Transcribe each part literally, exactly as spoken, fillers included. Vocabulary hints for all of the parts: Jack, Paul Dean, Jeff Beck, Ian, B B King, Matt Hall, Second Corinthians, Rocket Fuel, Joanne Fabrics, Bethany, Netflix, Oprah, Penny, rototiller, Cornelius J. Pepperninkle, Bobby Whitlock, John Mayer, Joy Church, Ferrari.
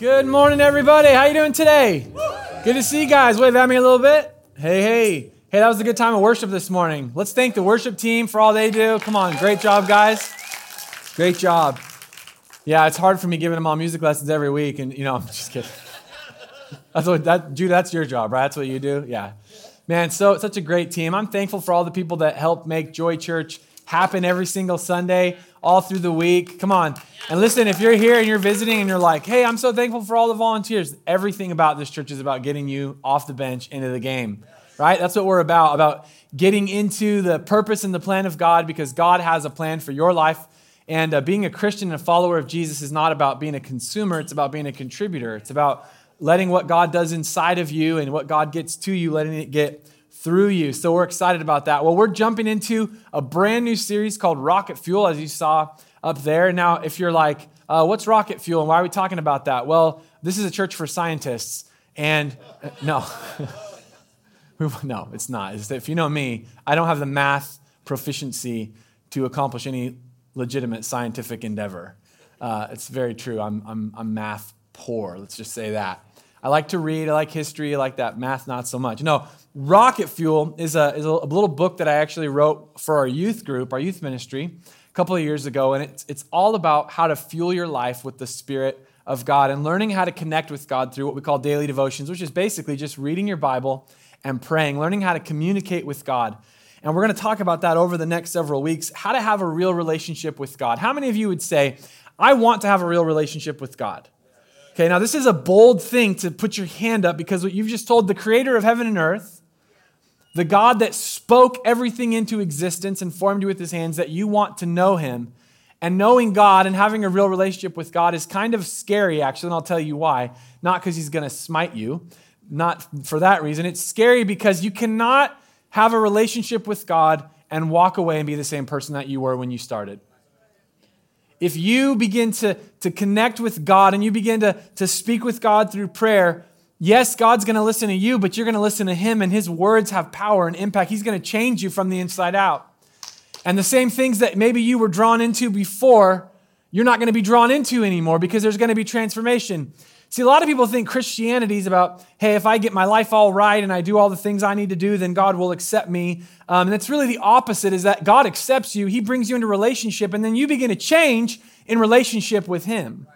Good morning, everybody. How you doing today? Good to see you guys. Wave at me a little bit. Hey, hey. Hey, that was a good time of worship this morning. Let's thank the worship team for all they do. Come on. Great job, guys. Great job. Yeah, it's hard for me giving them all music lessons every week. And, you know, I'm just kidding. That's what, that, Jude, that's your job, right? That's what you do? Yeah. Man, so such a great team. I'm thankful for all the people that help make Joy Church happen every single Sunday, all through the week. Come on. And listen, if you're here and you're visiting and you're like, hey, I'm so thankful for all the volunteers. Everything about this church is about getting you off the bench into the game, right? That's what we're about, about getting into the purpose and the plan of God, because God has a plan for your life. And uh, being a Christian and a follower of Jesus is not about being a consumer. It's about being a contributor. It's about letting what God does inside of you and what God gets to you, letting it get through you. So we're excited about that. Well, we're jumping into a brand new series called Rocket Fuel, as you saw up there. Now, if you're like, uh, what's Rocket Fuel and why are we talking about that? Well, this is a church for scientists. And uh, no, no, it's not. It's, if you know me, I don't have the math proficiency to accomplish any legitimate scientific endeavor. Uh, it's very true. I'm, I'm, I'm math poor. Let's just say that. I like to read. I like history. I like that. Math, not so much. No, Rocket Fuel is a, is a little book that I actually wrote for our youth group, our youth ministry, a couple of years ago. And it's, it's all about how to fuel your life with the Spirit of God and learning how to connect with God through what we call daily devotions, which is basically just reading your Bible and praying, learning how to communicate with God. And we're going to talk about that over the next several weeks, how to have a real relationship with God. How many of you would say, I want to have a real relationship with God? Okay, now this is a bold thing to put your hand up, because what you've just told the creator of heaven and earth, the God that spoke everything into existence and formed you with his hands, that you want to know him. And knowing God and having a real relationship with God is kind of scary, actually, and I'll tell you why. Not because he's going to smite you, not for that reason. It's scary because you cannot have a relationship with God and walk away and be the same person that you were when you started. If you begin to, to connect with God and you begin to, to speak with God through prayer, yes, God's going to listen to you, but you're going to listen to him, and his words have power and impact. He's going to change you from the inside out. And the same things that maybe you were drawn into before, you're not going to be drawn into anymore, because there's going to be transformation. See, a lot of people think Christianity is about, hey, if I get my life all right and I do all the things I need to do, then God will accept me. Um, and that's really the opposite, is that God accepts you. He brings you into relationship, and then you begin to change in relationship with him.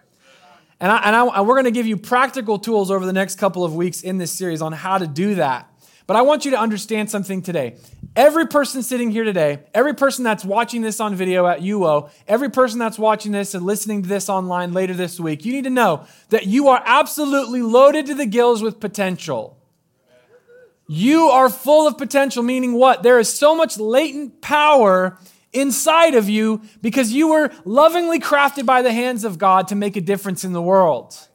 And, I, and I, we're going to give you practical tools over the next couple of weeks in this series on how to do that. But I want you to understand something today. Every person sitting here today, every person that's watching this on video at U O, every person that's watching this and listening to this online later this week, you need to know that you are absolutely loaded to the gills with potential. You are full of potential, meaning what? There is so much latent power inside of you, because you were lovingly crafted by the hands of God to make a difference in the world.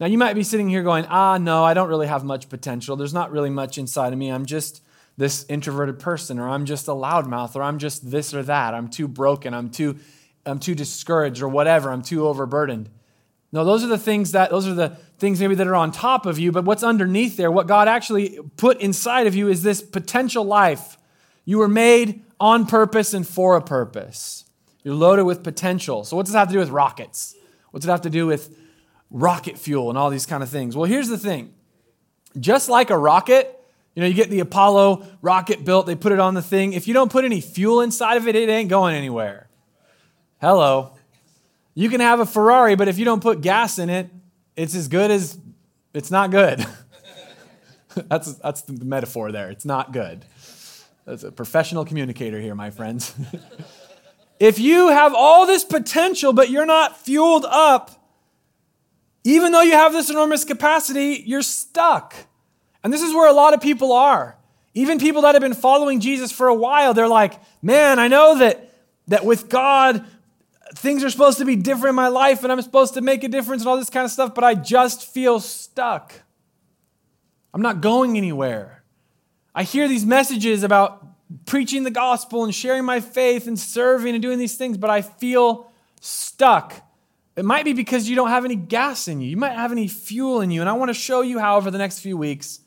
Now, you might be sitting here going, ah, no, I don't really have much potential. There's not really much inside of me. I'm just this introverted person, or I'm just a loudmouth, or I'm just this or that. I'm too broken. I'm too, I'm too discouraged, or whatever. I'm too overburdened. No, those are the things that, those are the things maybe that are on top of you, but what's underneath there, what God actually put inside of you, is this potential life. You were made on purpose and for a purpose. You're loaded with potential. So what does it have to do with rockets? What's it have to do with rocket fuel and all these kind of things? Well, here's the thing. Just like a rocket, you know, you get the Apollo rocket built, they put it on the thing. If you don't put any fuel inside of it, it ain't going anywhere. Hello. You can have a Ferrari, but if you don't put gas in it, it's as good as, it's not good. that's, that's the metaphor there. It's not good. That's a professional communicator here, my friends. If you have all this potential, but you're not fueled up, even though you have this enormous capacity, you're stuck. And this is where a lot of people are. Even people that have been following Jesus for a while, they're like, man, I know that, that with God, things are supposed to be different in my life, and I'm supposed to make a difference and all this kind of stuff, but I just feel stuck. I'm not going anywhere. I hear these messages about preaching the gospel and sharing my faith and serving and doing these things, but I feel stuck. It might be because you don't have any gas in you. You might have any fuel in you. And I want to show you how over the next few weeks,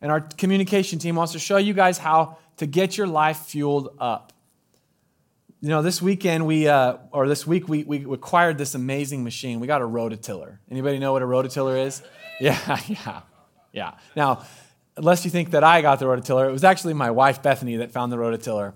and our communication team wants to show you guys how to get your life fueled up. You know, this weekend we, uh, or this week we we acquired this amazing machine. We got a rototiller. Anybody know what a rototiller is? Yeah, yeah, yeah. Now, unless you think that I got the rototiller, it was actually my wife Bethany that found the rototiller,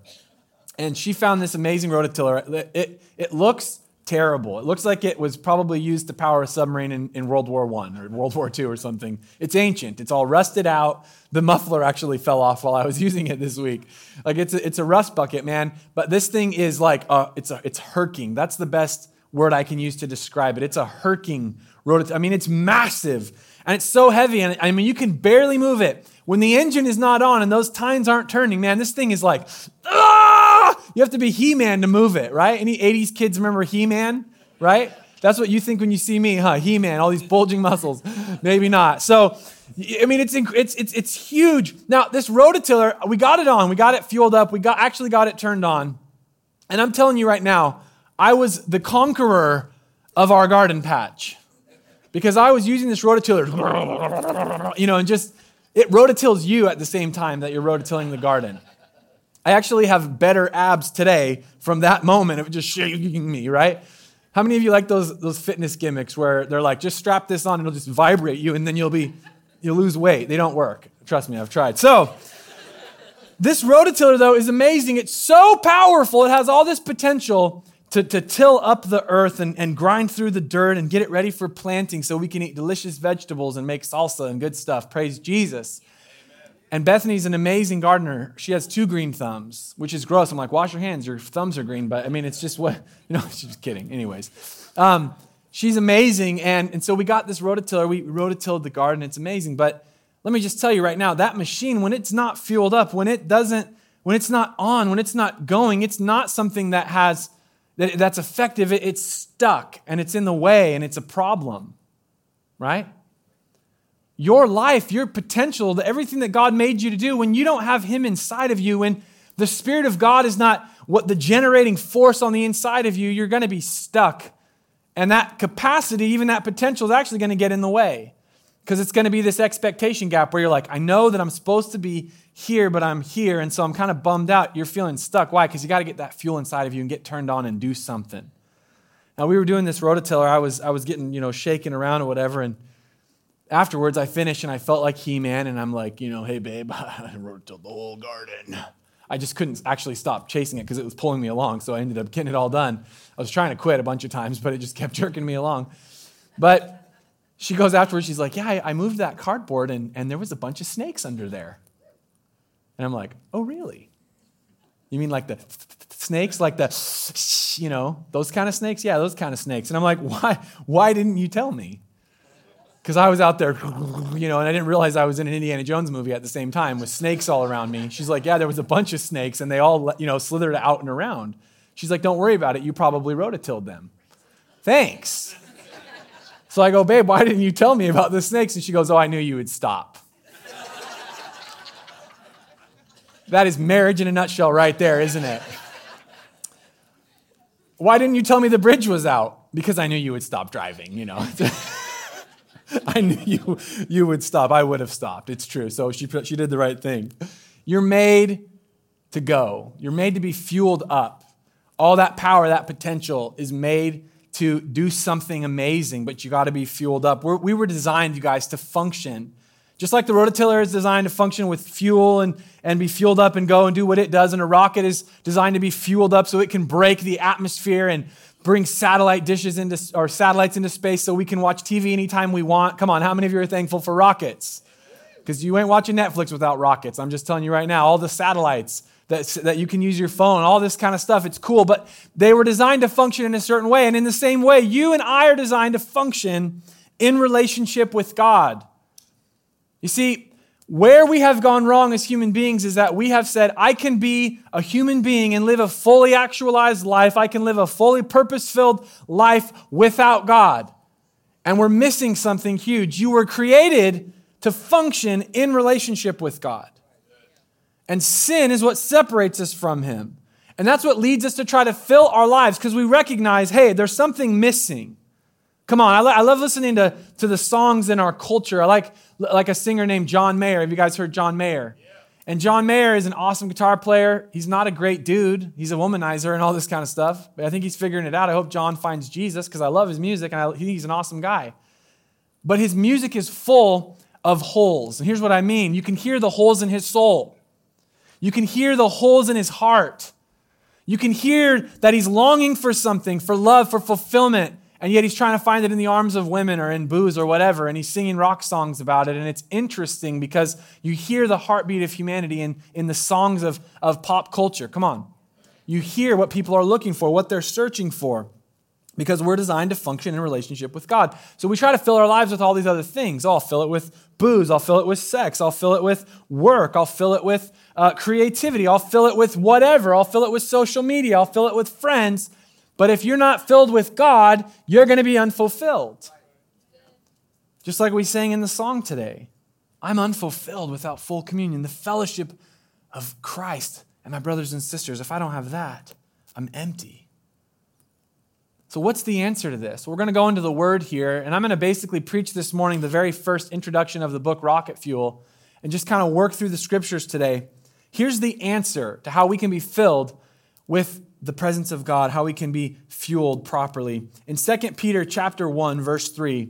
and she found this amazing rototiller. It it, it looks terrible. It looks like it was probably used to power a submarine in, in World War One or World War Two or something. It's ancient. It's all rusted out. The muffler actually fell off while I was using it this week. Like it's a, it's a rust bucket, man. But this thing is like uh, it's a, it's herking. That's the best word I can use to describe it. It's a herking rotor. I mean, it's massive and it's so heavy. And I mean, you can barely move it when the engine is not on and those tines aren't turning. Man, this thing is like. Ah! You have to be He-Man to move it, right? Any eighties kids remember He-Man, right? That's what you think when you see me, huh? He-Man, all these bulging muscles. Maybe not. So, I mean, it's it's it's it's huge. Now, this rototiller, we got it on. We got it fueled up. We got actually got it turned on. And I'm telling you right now, I was the conqueror of our garden patch because I was using this rototiller, you know, and just, it rototills you at the same time that you're rototilling the garden. I actually have better abs today from that moment of just shaking me, right? How many of you like those those fitness gimmicks where they're like, just strap this on and it'll just vibrate you and then you'll be, you'll lose weight. They don't work. Trust me, I've tried. So this rototiller though is amazing. It's so powerful. It has all this potential to, to till up the earth and, and grind through the dirt and get it ready for planting so we can eat delicious vegetables and make salsa and good stuff. Praise Jesus. And Bethany's an amazing gardener. She has two green thumbs, which is gross. I'm like, wash your hands. Your thumbs are green. But I mean, it's just what, you know, she's just kidding. Anyways, um, she's amazing. And, and so we got this rototiller. We rototilled the garden. It's amazing. But let me just tell you right now, that machine, when it's not fueled up, when it doesn't, when it's not on, when it's not going, it's not something that has, that, that's effective. It, it's stuck and it's in the way and it's a problem, right? Your life, your potential, everything that God made you to do, when you don't have Him inside of you, when the Spirit of God is not what the generating force on the inside of you, you're going to be stuck. And that capacity, even that potential is actually going to get in the way because it's going to be this expectation gap where you're like, I know that I'm supposed to be here, but I'm here. And so I'm kind of bummed out. You're feeling stuck. Why? Because you got to get that fuel inside of you and get turned on and do something. Now, we were doing this rototiller. I was I was getting, you know, shaken around or whatever, and afterwards, I finished and I felt like He-Man, and I'm like, you know, hey, babe, I rototilled the whole garden. I just couldn't actually stop chasing it because it was pulling me along, so I ended up getting it all done. I was trying to quit a bunch of times, but it just kept jerking me along. But she goes afterwards, she's like, yeah, I, I moved that cardboard, and, and there was a bunch of snakes under there. And I'm like, oh, really? You mean like the th- th- th- snakes, like the, you know, those kind of snakes? Yeah, those kind of snakes. And I'm like, why? Why didn't you tell me? Because I was out there, you know, and I didn't realize I was in an Indiana Jones movie at the same time with snakes all around me. She's like, yeah, there was a bunch of snakes, and they all, you know, slithered out and around. She's like, don't worry about it. You probably rototilled them. Thanks. So I go, babe, why didn't you tell me about the snakes? And she goes, oh, I knew you would stop. That is marriage in a nutshell right there, isn't it? Why didn't you tell me the bridge was out? Because I knew you would stop driving, you know. I knew you you would stop. I would have stopped. It's true. So she she did the right thing. You're made to go. You're made to be fueled up. All that power, that potential is made to do something amazing, but you got to be fueled up. We're, we were designed, you guys, to function. Just like the rototiller is designed to function with fuel and, and be fueled up and go and do what it does, and a rocket is designed to be fueled up so it can break the atmosphere and bring satellite dishes into or satellites into space so we can watch T V anytime we want. Come on, how many of you are thankful for rockets? Because you ain't watching Netflix without rockets. I'm just telling you right now, all the satellites that, that you can use your phone, all this kind of stuff, it's cool. But they were designed to function in a certain way. And in the same way, you and I are designed to function in relationship with God. You see, where we have gone wrong as human beings is that we have said, I can be a human being and live a fully actualized life. I can live a fully purpose-filled life without God. And we're missing something huge. You were created to function in relationship with God. And sin is what separates us from Him. And that's what leads us to try to fill our lives because we recognize, hey, there's something missing. Come on, I, lo- I love listening to, to the songs in our culture. I like like a singer named John Mayer. Have you guys heard John Mayer? Yeah. And John Mayer is an awesome guitar player. He's not a great dude. He's a womanizer and all this kind of stuff. But I think he's figuring it out. I hope John finds Jesus because I love his music and I, he's an awesome guy. But his music is full of holes. And here's what I mean. You can hear the holes in his soul. You can hear the holes in his heart. You can hear that he's longing for something, for love, for fulfillment. And yet he's trying to find it in the arms of women or in booze or whatever. And he's singing rock songs about it. And it's interesting because you hear the heartbeat of humanity in, in the songs of, of pop culture. Come on. You hear what people are looking for, what they're searching for, because we're designed to function in relationship with God. So we try to fill our lives with all these other things. Oh, I'll fill it with booze. I'll fill it with sex. I'll fill it with work. I'll fill it with uh, creativity. I'll fill it with whatever. I'll fill it with social media. I'll fill it with friends. But if you're not filled with God, you're going to be unfulfilled. Just like we sang in the song today. I'm unfulfilled without full communion, the fellowship of Christ and my brothers and sisters. If I don't have that, I'm empty. So what's the answer to this? We're going to go into the Word here, and I'm going to basically preach this morning the very first introduction of the book Rocket Fuel and just kind of work through the Scriptures today. Here's the answer to how we can be filled with the presence of God, how we can be fueled properly. In Second Peter chapter one, verse three,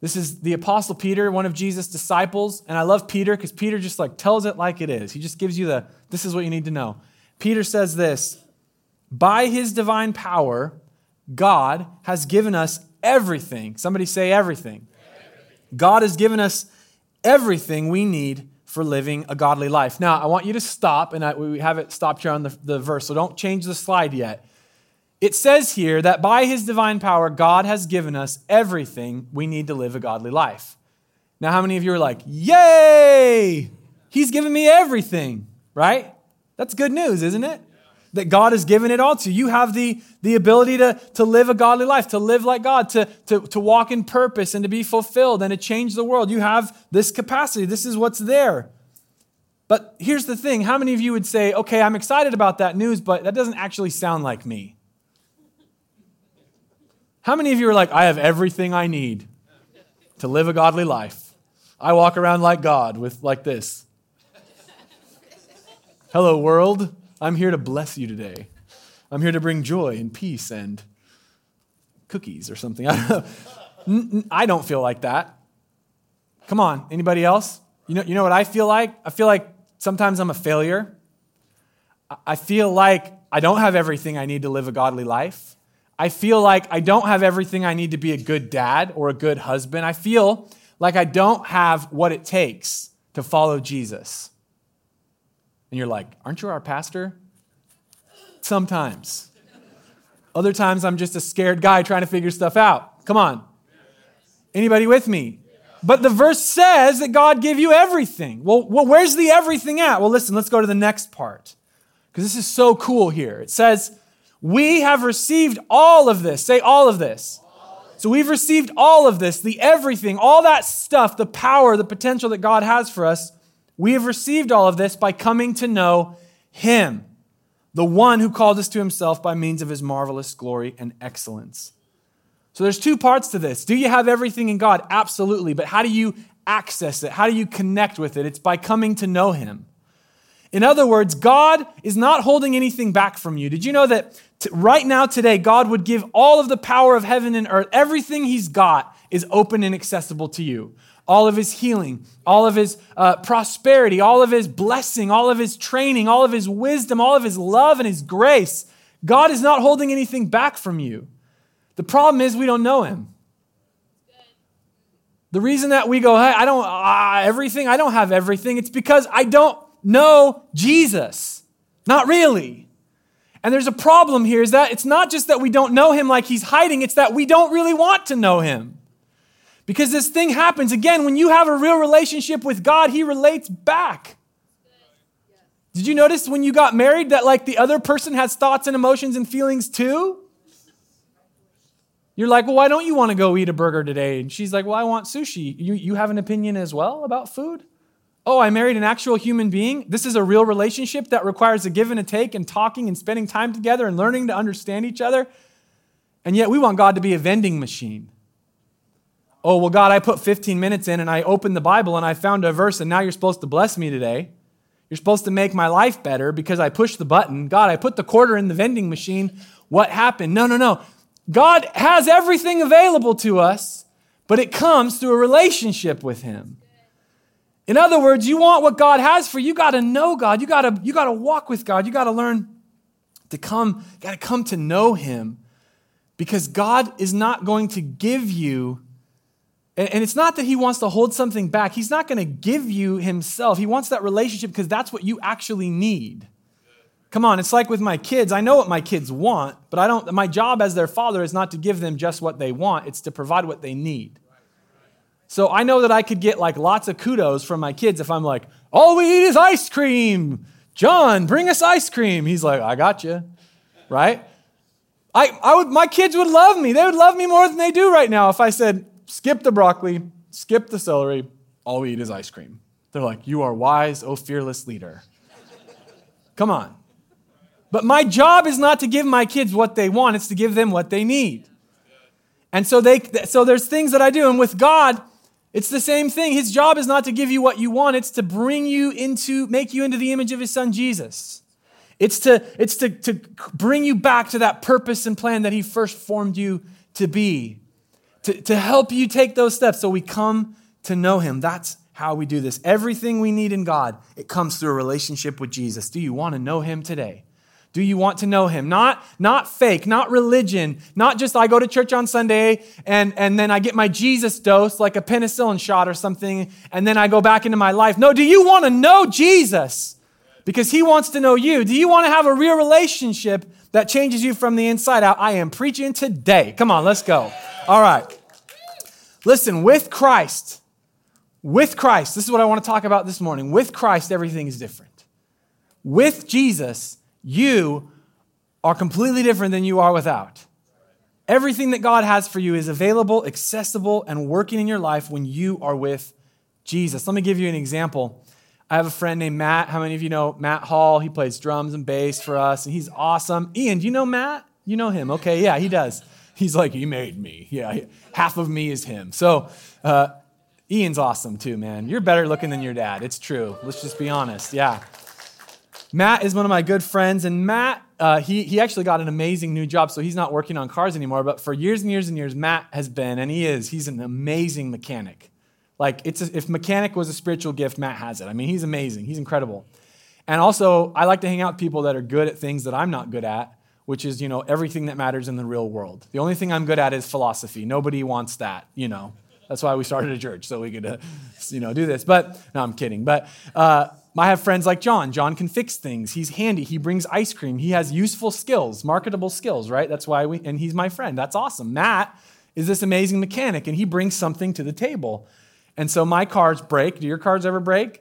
this is the Apostle Peter, one of Jesus' disciples. And I love Peter because Peter just like tells it like it is. He just gives you the, this is what you need to know. Peter says this, by his divine power, God has given us everything. Somebody say everything. everything. God has given us everything we need for living a godly life. Now, I want you to stop, and I, we haven't stopped here on the, the verse, so don't change the slide yet. It says here that by his divine power, God has given us everything we need to live a godly life. Now, how many of you are like, yay, he's given me everything, right? That's good news, isn't it? Yeah. That God has given it all to you. You have the, the ability to, to live a godly life, to live like God, to, to, to walk in purpose and to be fulfilled and to change the world. You have this capacity. This is what's there. But here's the thing. How many of you would say, okay, I'm excited about that news, but that doesn't actually sound like me? How many of you are like, I have everything I need to live a godly life. I walk around like God with like this. Hello, world. I'm here to bless you today. I'm here to bring joy and peace and cookies or something. I don't know. I don't feel like that. Come on, anybody else? You know, you know what I feel like? I feel like sometimes I'm a failure. I feel like I don't have everything I need to live a godly life. I feel like I don't have everything I need to be a good dad or a good husband. I feel like I don't have what it takes to follow Jesus. And you're like, aren't you our pastor? Sometimes. Other times I'm just a scared guy trying to figure stuff out. Come on. Anybody with me? But the verse says that God gave you everything. Well, well, where's the everything at? Well, listen, let's go to the next part. Because this is so cool here. It says, we have received all of this. Say all of this. All of this. So we've received all of this, the everything, all that stuff, the power, the potential that God has for us. We have received all of this by coming to know Him, the one who called us to Himself by means of His marvelous glory and excellence. So there's two parts to this. Do you have everything in God? Absolutely. But how do you access it? How do you connect with it? It's by coming to know Him. In other words, God is not holding anything back from you. Did you know that t- right now today, God would give all of the power of heaven and earth, everything He's got is open and accessible to you. All of His healing, all of His uh, prosperity, all of His blessing, all of His training, all of His wisdom, all of His love and His grace. God is not holding anything back from you. The problem is we don't know Him. The reason that we go, hey, I don't uh, everything, I don't have everything, it's because I don't know Jesus. Not really. And there's a problem here is that it's not just that we don't know Him like He's hiding, it's that we don't really want to know Him. Because this thing happens. Again, when you have a real relationship with God, He relates back. Did you notice when you got married that like the other person has thoughts and emotions and feelings too? You're like, well, why don't you want to go eat a burger today? And she's like, well, I want sushi. You, you have an opinion as well about food? Oh, I married an actual human being. This is a real relationship that requires a give and a take and talking and spending time together and learning to understand each other. And yet we want God to be a vending machine. Oh, well, God, I put fifteen minutes in and I opened the Bible and I found a verse and now you're supposed to bless me today. You're supposed to make my life better because I pushed the button. God, I put the quarter in the vending machine. What happened? No, no, no. God has everything available to us, but it comes through a relationship with him. In other words, you want what God has for you, you got to know God. You got to you got to walk with God. You got to learn to come, got to come to know him, because God is not going to give you, and it's not that he wants to hold something back. He's not going to give you himself. He wants that relationship because that's what you actually need. Come on, it's like with my kids. I know what my kids want, but I don't. My job as their father is not to give them just what they want. It's to provide what they need. So I know that I could get like lots of kudos from my kids if I'm like, all we eat is ice cream. John, bring us ice cream. He's like, I got you, right? I, I would. My kids would love me. They would love me more than they do right now if I said, skip the broccoli, skip the celery, all we eat is ice cream. They're like, you are wise, oh fearless leader. Come on. But my job is not to give my kids what they want. It's to give them what they need. And so they. So there's things that I do. And with God, it's the same thing. His job is not to give you what you want. It's to bring you into, make you into the image of his son, Jesus. It's to, it's to, to bring you back to that purpose and plan that he first formed you to be, to, to help you take those steps so we come to know him. That's how we do this. Everything we need in God, it comes through a relationship with Jesus. Do you want to know him today? Do you want to know him? Not, not fake, not religion, not just I go to church on Sunday and, and then I get my Jesus dose like a penicillin shot or something and then I go back into my life. No, do you want to know Jesus? Because he wants to know you. Do you want to have a real relationship that changes you from the inside out? I am preaching today. Come on, let's go. All right. Listen, with Christ, with Christ, this is what I want to talk about this morning. With Christ, everything is different. With Jesus, you are completely different than you are without. Everything that God has for you is available, accessible, and working in your life when you are with Jesus. Let me give you an example. I have a friend named Matt. How many of you know Matt Hall? He plays drums and bass for us, and he's awesome. Ian, do you know Matt? You know him. Okay, yeah, he does. He's like, he made me. Yeah, half of me is him. So uh, Ian's awesome too, man. You're better looking than your dad. It's true. Let's just be honest. Yeah. Matt is one of my good friends, and Matt, uh, he, he actually got an amazing new job, so he's not working on cars anymore, but for years and years and years, Matt has been, and he is, he's an amazing mechanic. Like, it's a, if mechanic was a spiritual gift, Matt has it. I mean, he's amazing. He's incredible. And also, I like to hang out with people that are good at things that I'm not good at, which is, you know, everything that matters in the real world. The only thing I'm good at is philosophy. Nobody wants that, you know. That's why we started a church, so we could, uh, you know, do this. But, no, I'm kidding. But, uh... I have friends like John. John can fix things. He's handy. He brings ice cream. He has useful skills, marketable skills, right? That's why we, and he's my friend. That's awesome. Matt is this amazing mechanic, and he brings something to the table. And so my cars break. Do your cars ever break?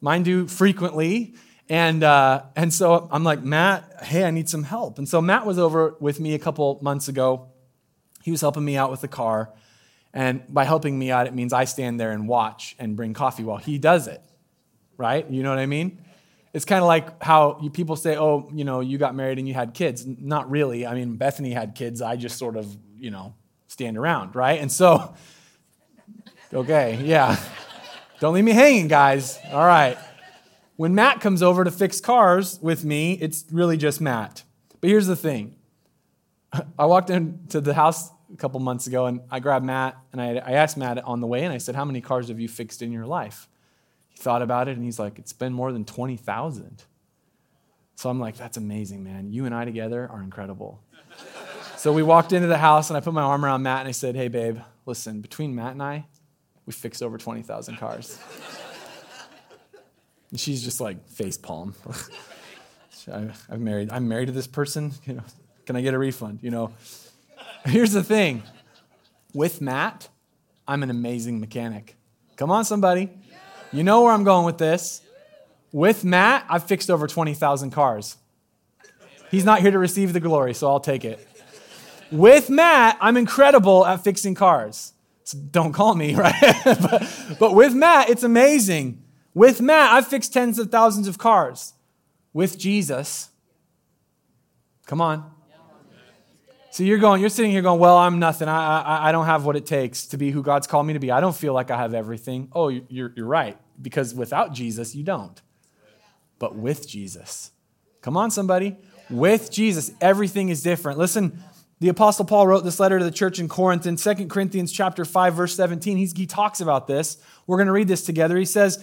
Mine do frequently. And uh, and so I'm like, Matt, hey, I need some help. And so Matt was over with me a couple months ago. He was helping me out with the car. And by helping me out, it means I stand there and watch and bring coffee while he does it. Right? You know what I mean? It's kind of like how you, people say, oh, you know, you got married and you had kids. Not really. I mean, Bethany had kids. I just sort of, you know, stand around, right? And so, okay, yeah. Don't leave me hanging, guys. All right. When Matt comes over to fix cars with me, it's really just Matt. But here's the thing. I walked into the house a couple months ago, and I grabbed Matt, and I, I asked Matt on the way in, I said, how many cars have you fixed in your life? He thought about it, and he's like, it's been more than twenty thousand. So I'm like, that's amazing, man. You and I together are incredible. So we walked into the house, and I put my arm around Matt, and I said, hey, babe, listen, between Matt and I, we fixed over twenty thousand cars. And she's just like, face palm. I'm married. I'm married to this person. You know, can I get a refund? You know, here's the thing. With Matt, I'm an amazing mechanic. Come on, somebody. You know where I'm going with this. With Matt, I've fixed over twenty thousand cars. He's not here to receive the glory, so I'll take it. With Matt, I'm incredible at fixing cars. So don't call me, right? but, but with Matt, it's amazing. With Matt, I've fixed tens of thousands of cars. With Jesus, come on. So you're going, you're sitting here going, well, I'm nothing. I, I I don't have what it takes to be who God's called me to be. I don't feel like I have everything. Oh, you're you're right. Because without Jesus, you don't. but with Jesus. Come on, somebody. With Jesus, everything is different. Listen, the Apostle Paul wrote this letter to the church in Corinth in Second Corinthians chapter five, verse seventeen. He's, he talks about this. We're going to read this together. He says,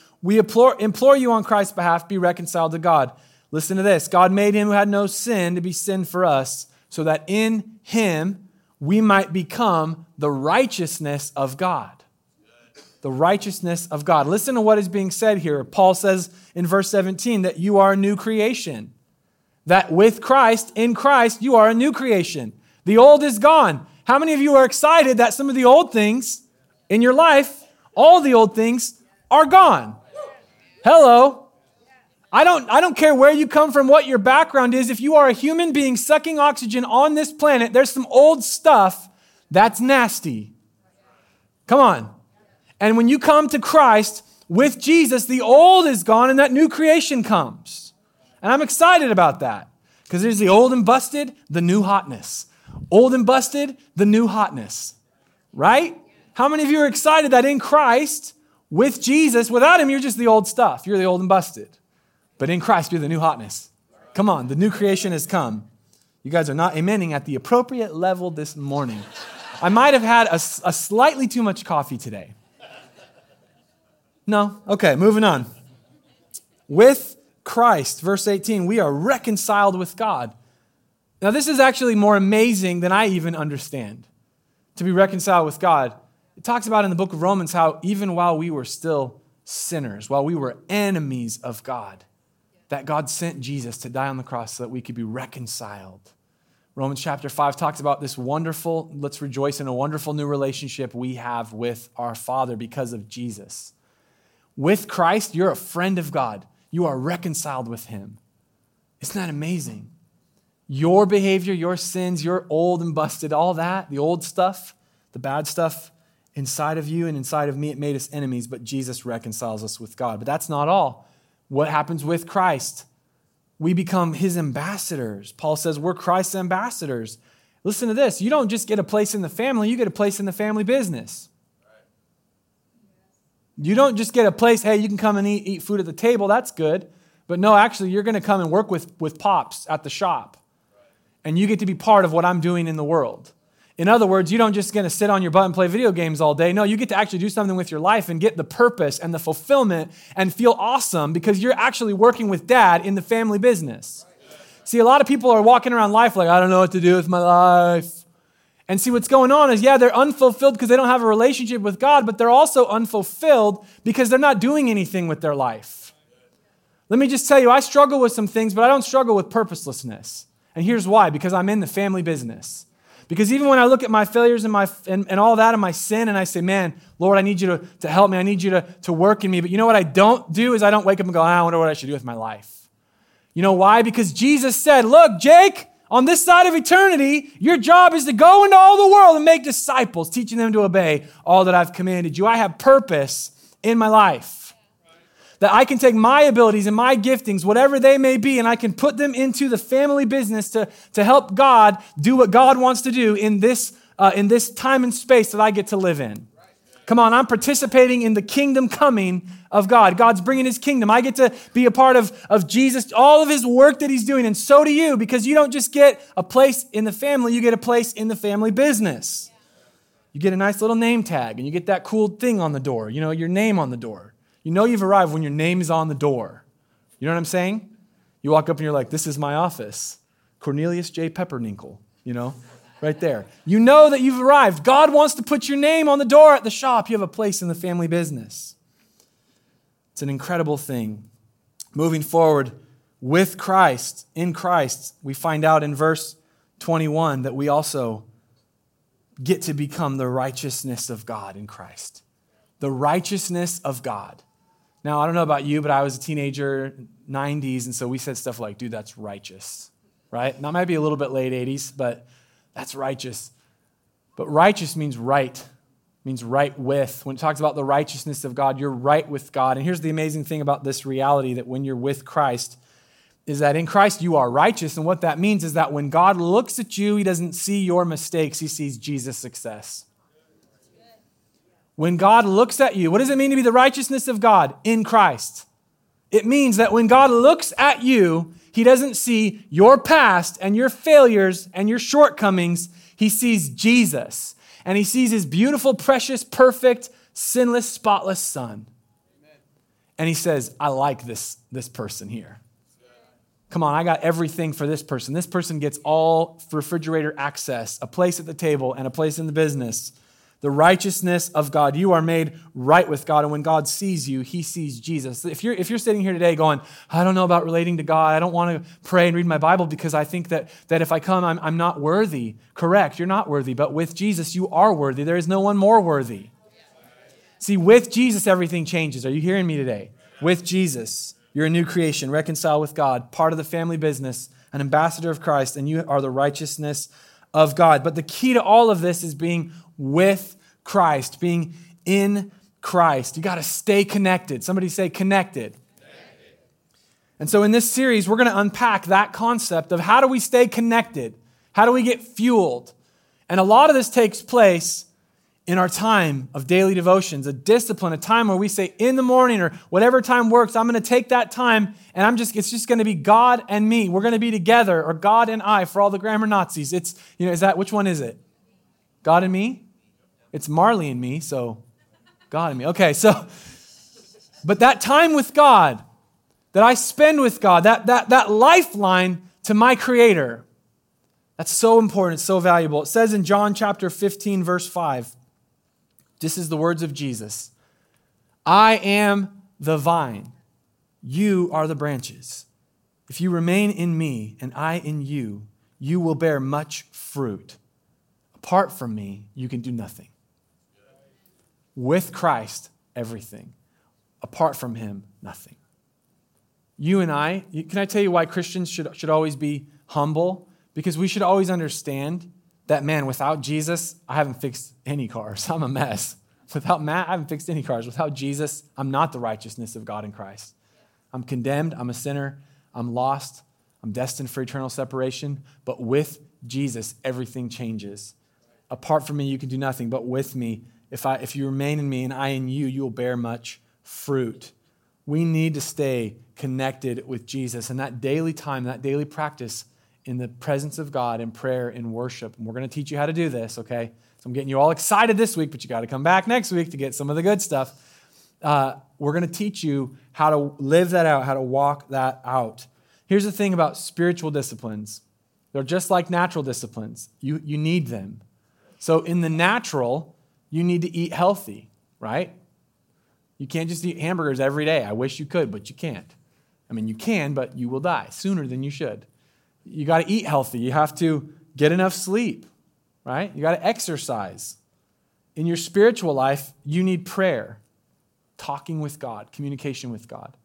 We implore, implore you on Christ's behalf, be reconciled to God. Listen to this. God made him who had no sin to be sin for us, so that in him we might become the righteousness of God. The righteousness of God. Listen to what is being said here. Paul says in verse seventeen that you are a new creation. That with Christ, in Christ, you are a new creation. The old is gone. How many of you are excited that some of the old things in your life, all the old things, are gone? Hello. I don't, I don't care where you come from, what your background is. If you are a human being sucking oxygen on this planet, there's some old stuff that's nasty. Come on. And when you come to Christ with Jesus, the old is gone and that new creation comes. And I'm excited about that, because there's the old and busted, the new hotness. Old and busted, the new hotness, right? How many of you are excited that in Christ, with Jesus, without him, you're just the old stuff. You're the old and busted. But in Christ, you're the new hotness. Come on, the new creation has come. You guys are not amening at the appropriate level this morning. I might have had a, a slightly too much coffee today. No? Okay, moving on. With Christ, verse eighteen, we are reconciled with God. Now, this is actually more amazing than I even understand, to be reconciled with God. It talks about in the book of Romans how even while we were still sinners, while we were enemies of God, that God sent Jesus to die on the cross so that we could be reconciled. Romans chapter five talks about this wonderful, let's rejoice in a wonderful new relationship we have with our Father because of Jesus. With Christ, you're a friend of God. You are reconciled with him. Isn't that amazing? Your behavior, your sins, your old and busted, all that, the old stuff, the bad stuff inside of you and inside of me, it made us enemies, but Jesus reconciles us with God. But that's not all. What happens with Christ? We become his ambassadors. Paul says we're Christ's ambassadors. Listen to this. You don't just get a place in the family, you get a place in the family business. You don't just get a place, hey, you can come and eat, eat food at the table, that's good. But no, actually, you're going to come and work with, with Pops at the shop. And you get to be part of what I'm doing in the world. In other words, you don't just going to sit on your butt and play video games all day. No, you get to actually do something with your life and get the purpose and the fulfillment and feel awesome because you're actually working with Dad in the family business. See, a lot of people are walking around life like, I don't know what to do with my life. And see, what's going on is, yeah, they're unfulfilled because they don't have a relationship with God, but they're also unfulfilled because they're not doing anything with their life. Let me just tell you, I struggle with some things, but I don't struggle with purposelessness. And here's why, because I'm in the family business. Because even when I look at my failures and my and, and all that and my sin, and I say, man, Lord, I need you to, to help me. I need you to, to work in me. But you know what I don't do is I don't wake up and go, I wonder what I should do with my life. You know why? Because Jesus said, look, Jake, on this side of eternity, your job is to go into all the world and make disciples, teaching them to obey all that I've commanded you. I have purpose in my life. That I can take my abilities and my giftings, whatever they may be, and I can put them into the family business to, to help God do what God wants to do in this, uh, in this time and space that I get to live in. Come on, I'm participating in the kingdom coming of God. God's bringing his kingdom. I get to be a part of, of Jesus, all of his work that he's doing. And so do you, because you don't just get a place in the family, you get a place in the family business. You get a nice little name tag and you get that cool thing on the door, you know, your name on the door. You know you've arrived when your name is on the door. You know what I'm saying? You walk up and you're like, this is my office. Cornelius J. Pepperninkle, you know? Right there. You know that you've arrived. God wants to put your name on the door at the shop. You have a place in the family business. It's an incredible thing. Moving forward, with Christ, in Christ, we find out in verse twenty-one that we also get to become the righteousness of God in Christ. The righteousness of God. Now, I don't know about you, but I was a teenager, nineties, and so we said stuff like, dude, that's righteous. right? Now, maybe a little bit late eighties, but that's righteous. But righteous means right, means right with. When it talks about the righteousness of God, you're right with God. And here's the amazing thing about this reality that when you're with Christ is that in Christ you are righteous. And what that means is that when God looks at you, he doesn't see your mistakes. He sees Jesus' success. When God looks at you, what does it mean to be the righteousness of God in Christ? It means that when God looks at you, he doesn't see your past and your failures and your shortcomings. He sees Jesus, and he sees his beautiful, precious, perfect, sinless, spotless son. Amen. And he says, I like this, this person here. Yeah. Come on, I got everything for this person. This person gets all refrigerator access, a place at the table and a place in the business. The righteousness of God. You are made right with God. And when God sees you, he sees Jesus. If you're, if you're sitting here today going, I don't know about relating to God. I don't want to pray and read my Bible because I think that, that if I come, I'm, I'm not worthy. Correct, you're not worthy. But with Jesus, you are worthy. There is no one more worthy. See, with Jesus, everything changes. Are you hearing me today? With Jesus, you're a new creation, reconciled with God, part of the family business, an ambassador of Christ, and you are the righteousness of God. But the key to all of this is being with Christ, being in Christ. You got to stay connected. Somebody say connected. connected. And so in this series, we're going to unpack that concept of how do we stay connected? How do we get fueled? And a lot of this takes place in our time of daily devotions, a discipline, a time where we say in the morning or whatever time works, I'm going to take that time and I'm just, it's just going to be God and me. We're going to be together, or God and I for all the grammar Nazis. It's, you know, is that, which one is it? God and me? It's Marley and me, so God and me. Okay, so, but that time with God, that I spend with God, that, that, that lifeline to my Creator, that's so important, so valuable. It says in John chapter fifteen, verse five, this is the words of Jesus. I am the vine. You are the branches. If you remain in me and I in you, you will bear much fruit. Apart from me, you can do nothing. With Christ, everything. Apart from him, nothing. You and I, can I tell you why Christians should, should always be humble? Because we should always understand that, man, without Jesus, I haven't fixed any cars. I'm a mess. Without Matt, I haven't fixed any cars. Without Jesus, I'm not the righteousness of God in Christ. I'm condemned. I'm a sinner. I'm lost. I'm destined for eternal separation. But with Jesus, everything changes. Apart from me, you can do nothing. But with me, if I, if you remain in me and I in you, you will bear much fruit. We need to stay connected with Jesus. And that daily time, that daily practice in the presence of God, in prayer, in worship. And we're going to teach you how to do this, okay? So I'm getting you all excited this week, but you got to come back next week to get some of the good stuff. Uh, we're going to teach you how to live that out, how to walk that out. Here's the thing about spiritual disciplines. They're just like natural disciplines. You, you need them. So in the natural, you need to eat healthy, right? You can't just eat hamburgers every day. I wish you could, but you can't. I mean, you can, but you will die sooner than you should. You got to eat healthy. You have to get enough sleep, right? You got to exercise. In your spiritual life, you need prayer, talking with God, communication with God.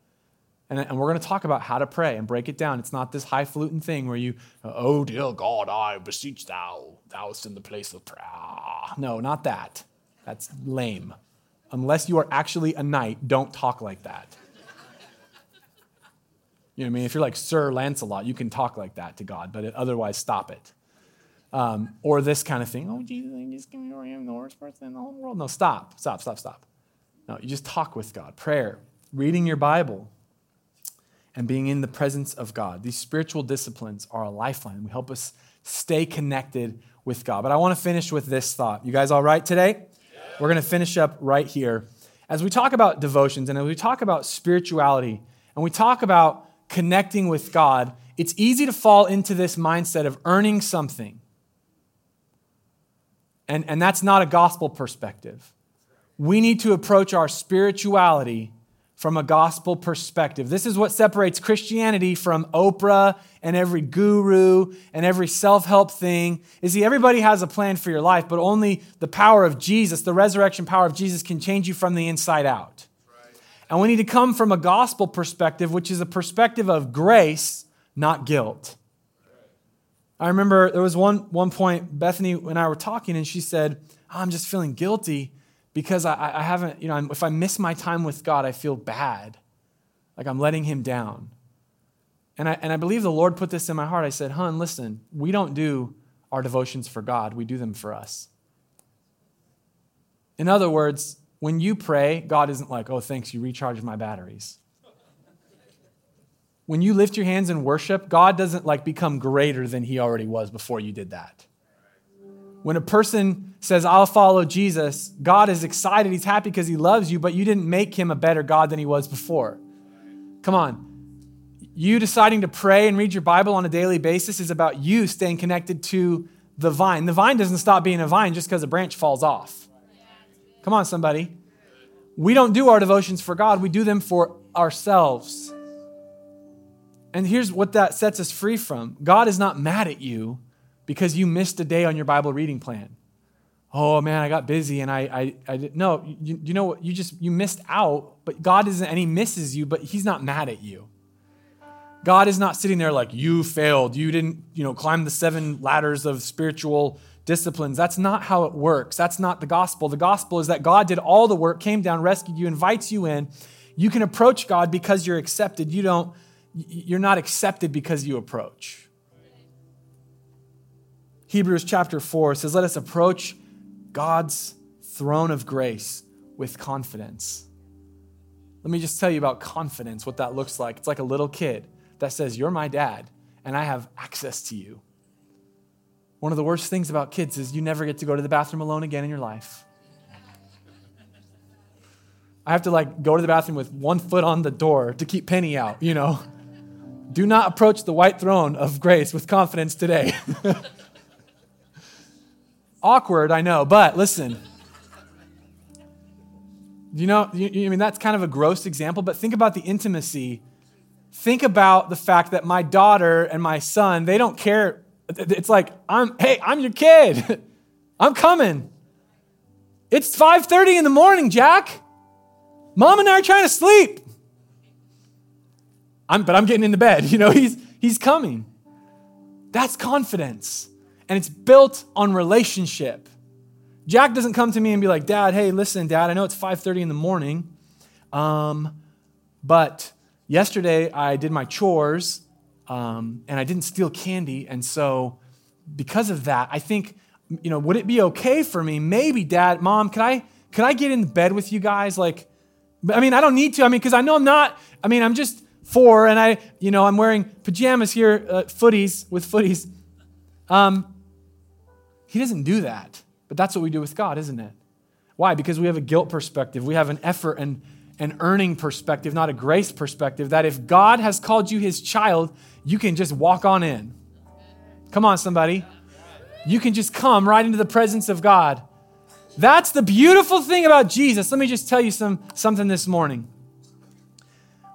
And, and we're going to talk about how to pray and break it down. It's not this highfalutin thing where you, oh, dear God, I beseech thou, thou art in the place of prayer. No, not that. That's lame. Unless you are actually a knight, don't talk like that. You know what I mean? If you're like Sir Lancelot, you can talk like that to God, but otherwise, stop it. Um, or this kind of thing. Oh, Jesus, I just give me I am the worst person in the whole world. No, stop, stop, stop, stop. No, you just talk with God. Prayer, reading your Bible, and being in the presence of God. These spiritual disciplines are a lifeline. We help us stay connected with God. But I want to finish with this thought. You guys all right today? Yeah. We're going to finish up right here. As we talk about devotions and as we talk about spirituality and we talk about connecting with God, it's easy to fall into this mindset of earning something. And, and that's not a gospel perspective. We need to approach our spirituality from a gospel perspective. This is what separates Christianity from Oprah and every guru and every self-help thing. You see, everybody has a plan for your life, but only the power of Jesus, the resurrection power of Jesus, can change you from the inside out. And we need to come from a gospel perspective, which is a perspective of grace, not guilt. I remember there was one one point Bethany and I were talking, and she said, oh, I'm just feeling guilty because I, I haven't, you know, I'm, if I miss my time with God, I feel bad. Like I'm letting him down. And I, and I believe the Lord put this in my heart. I said, hon, listen, we don't do our devotions for God. We do them for us. In other words, when you pray, God isn't like, oh, thanks, you recharged my batteries. When you lift your hands in worship, God doesn't like become greater than he already was before you did that. When a person says, I'll follow Jesus, God is excited. He's happy because he loves you, but you didn't make him a better God than he was before. Come on. You deciding to pray and read your Bible on a daily basis is about you staying connected to the vine. The vine doesn't stop being a vine just because a branch falls off. Come on, somebody. We don't do our devotions for God. We do them for ourselves. And here's what that sets us free from. God is not mad at you because you missed a day on your Bible reading plan. Oh man, I got busy and I, I, I didn't. No, you, you know what? You just, you missed out, but God isn't, and he misses you, but he's not mad at you. God is not sitting there like, you failed. You didn't, you know, climb the seven ladders of spiritual disciplines. That's not how it works. That's not the gospel. The gospel is that God did all the work, came down, rescued you, invites you in. You can approach God because you're accepted. You don't, you're not accepted because you approach. Hebrews chapter four says, let us approach God's throne of grace with confidence. Let me just tell you about confidence, what that looks like. It's like a little kid that says, you're my dad, and I have access to you. One of the worst things about kids is you never get to go to the bathroom alone again in your life. I have to like go to the bathroom with one foot on the door to keep Penny out, you know. Do not approach the white throne of grace with confidence today. Awkward, I know, but listen. You know, you, I mean, that's kind of a gross example, but think about the intimacy. Think about the fact that my daughter and my son, they don't care. It's like, I'm, hey, I'm your kid. I'm coming. It's five thirty in the morning, Jack. Mom and I are trying to sleep. I'm, but I'm getting into bed. You know, he's, he's coming. That's confidence. And it's built on relationship. Jack doesn't come to me and be like, Dad, hey, listen, Dad, I know it's five thirty in the morning, um, but yesterday I did my chores um, and I didn't steal candy. And so because of that, I think, you know, would it be okay for me? Maybe, Dad, Mom, could I could I get in bed with you guys? Like, I mean, I don't need to. I mean, because I know I'm not, I mean, I'm just four and I, you know, I'm wearing pajamas here, uh, footies with footies. Um, he doesn't do that. But that's what we do with God, isn't it? Why? Because we have a guilt perspective. We have an effort and an earning perspective, not a grace perspective, that if God has called you his child, you can just walk on in. Come on, somebody. You can just come right into the presence of God. That's the beautiful thing about Jesus. Let me just tell you some something this morning.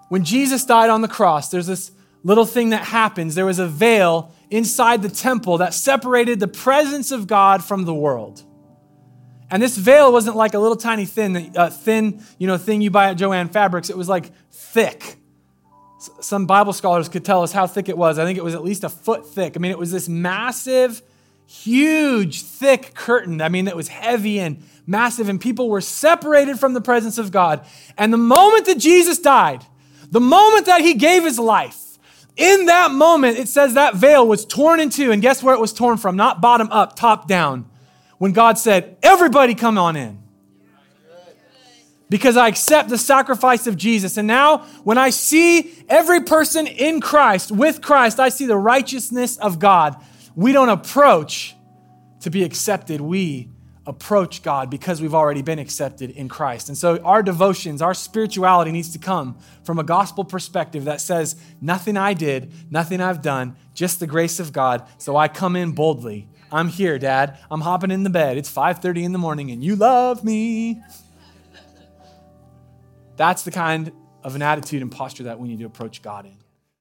When Jesus died on the cross, there's this little thing that happens. There was a veil inside the temple that separated the presence of God from the world. And this veil wasn't like a little tiny thin, uh, thin, you know, thing you buy at Joanne Fabrics. It was like thick. S- some Bible scholars could tell us how thick it was. I think it was at least a foot thick. I mean, it was this massive, huge, thick curtain. I mean, it was heavy and massive, and people were separated from the presence of God. And the moment that Jesus died, the moment that he gave his life, in that moment, it says that veil was torn in two. And guess where it was torn from? Not bottom up, top down. When God said, everybody come on in. Because I accept the sacrifice of Jesus. And now when I see every person in Christ, with Christ, I see the righteousness of God. We don't approach to be accepted. We approach God because we've already been accepted in Christ. And so our devotions, our spirituality needs to come from a gospel perspective that says, nothing I did, nothing I've done, just the grace of God. So I come in boldly. I'm here, Dad. I'm hopping in the bed. It's five thirty in the morning and you love me. That's the kind of an attitude and posture that we need to approach God in.